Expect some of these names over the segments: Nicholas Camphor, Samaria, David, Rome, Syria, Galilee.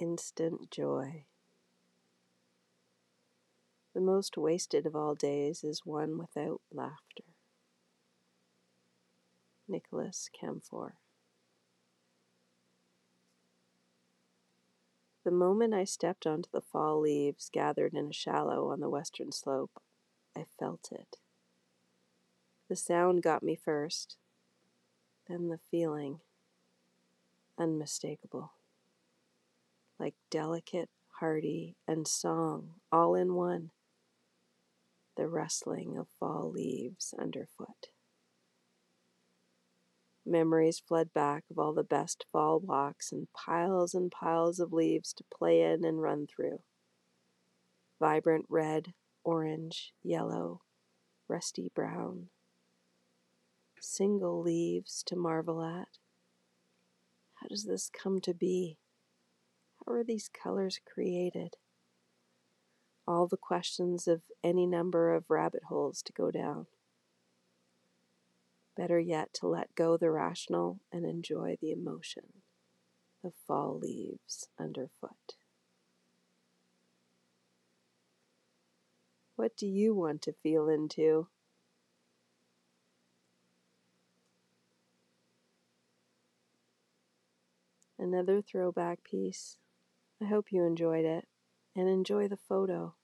instant joy. The most wasted of all days is one without laughter. Nicholas Camphor. The moment I stepped onto the fall leaves gathered in a shallow on the western slope, I felt it. The sound got me first, then the feeling, unmistakable, like delicate, hearty, and song all in one, the rustling of fall leaves underfoot. Memories flood back of all the best fall walks and piles of leaves to play in and run through. Vibrant red, orange, yellow, rusty brown. Single leaves to marvel at. How does this come to be? How are these colors created? All the questions of any number of rabbit holes to go down. Better yet to let go the rational and enjoy the emotion of fall leaves underfoot. What do you want to feel into? Another throwback piece. I hope you enjoyed it, and enjoy the photo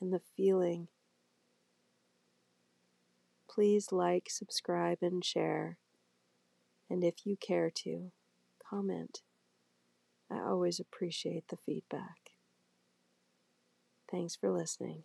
and the feeling. Please like, subscribe, and share. And if you care to, comment. I always appreciate the feedback. Thanks for listening.